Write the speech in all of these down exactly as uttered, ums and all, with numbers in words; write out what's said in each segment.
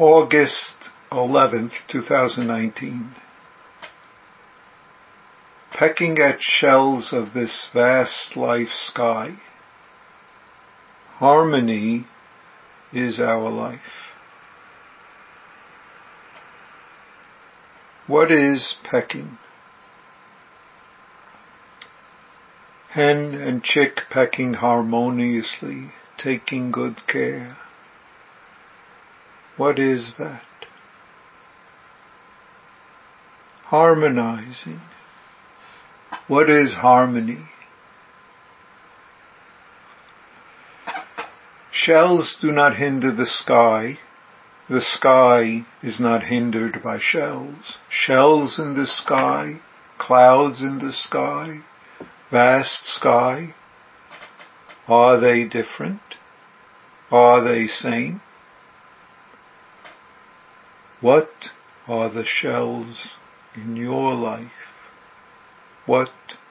August eleventh, twenty nineteen. Pecking at shells of this vast life sky, harmony is our life. What is pecking? Hen and chick pecking harmoniously, taking good care. What is that? Harmonizing. What is harmony? Shells do not hinder the sky. The sky is not hindered by shells. Shells in the sky, clouds in the sky, vast sky. Are they different? Are they same? What are the shells in your life? What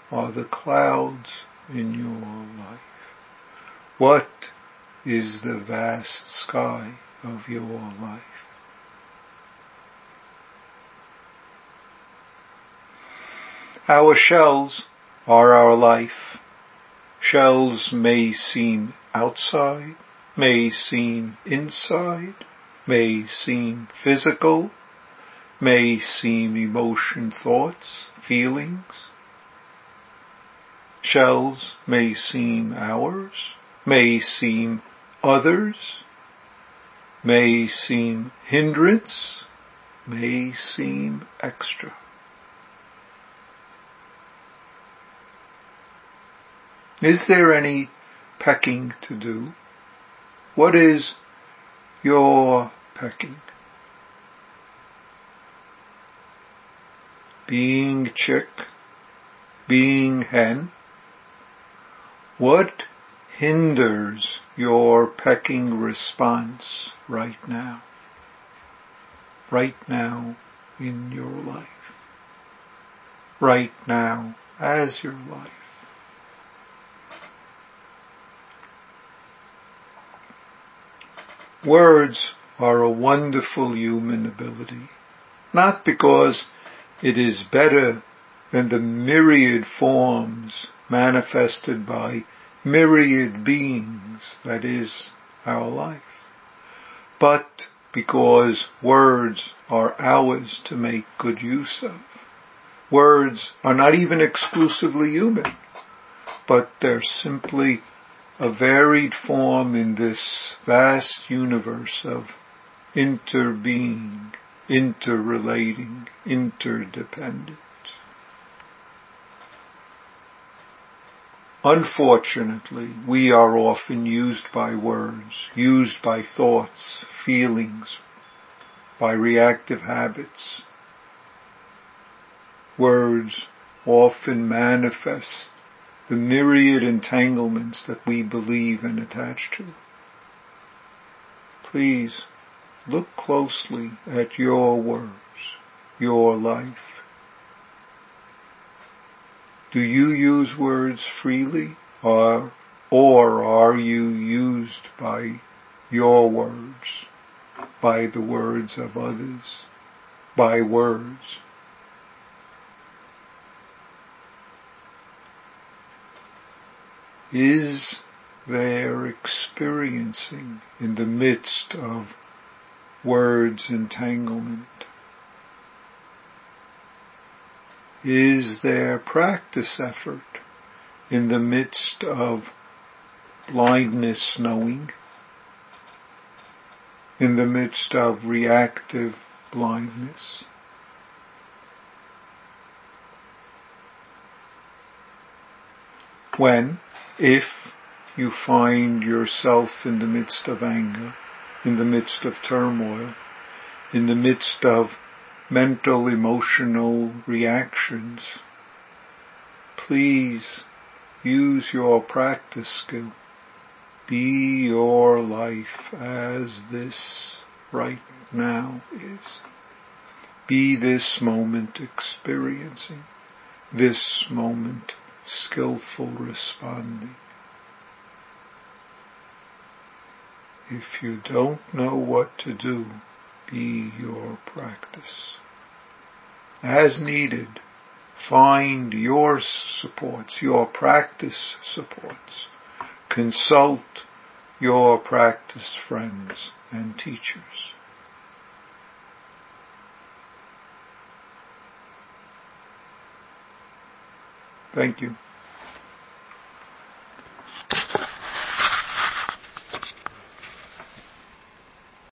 are the clouds in your life? What is the vast sky of your life? Our shells are our life. Shells may seem outside, may seem inside, may seem physical, may seem emotion, thoughts, feelings. Shells may seem ours, may seem others, may seem hindrance, may seem extra. Is there any pecking to do? What is your pecking? Being chick, being hen, what hinders your pecking response right now, right now in your life, right now as your life? Words are a wonderful human ability, not because it is better than the myriad forms manifested by myriad beings that is our life, but because words are ours to make good use of. Words are not even exclusively human, but they're simply a varied form in this vast universe of interbeing, interrelating, interdependence. Unfortunately, we are often used by words, used by thoughts, feelings, by reactive habits. Words often manifest the myriad entanglements that we believe and attach to. Please look closely at your words, your life. Do you use words freely, or, or are you used by your words, by the words of others, by words? Is there experiencing in the midst of words entanglement? Is there practice effort in the midst of blindness knowing, in the midst of reactive blindness? When, if you find yourself in the midst of anger, in the midst of turmoil, in the midst of mental, emotional reactions, please use your practice skill. Be your life as this right now is. Be this moment experiencing, this moment skillful responding. If you don't know what to do, be your practice. As needed, find your supports, your practice supports. Consult your practice friends and teachers. Thank you.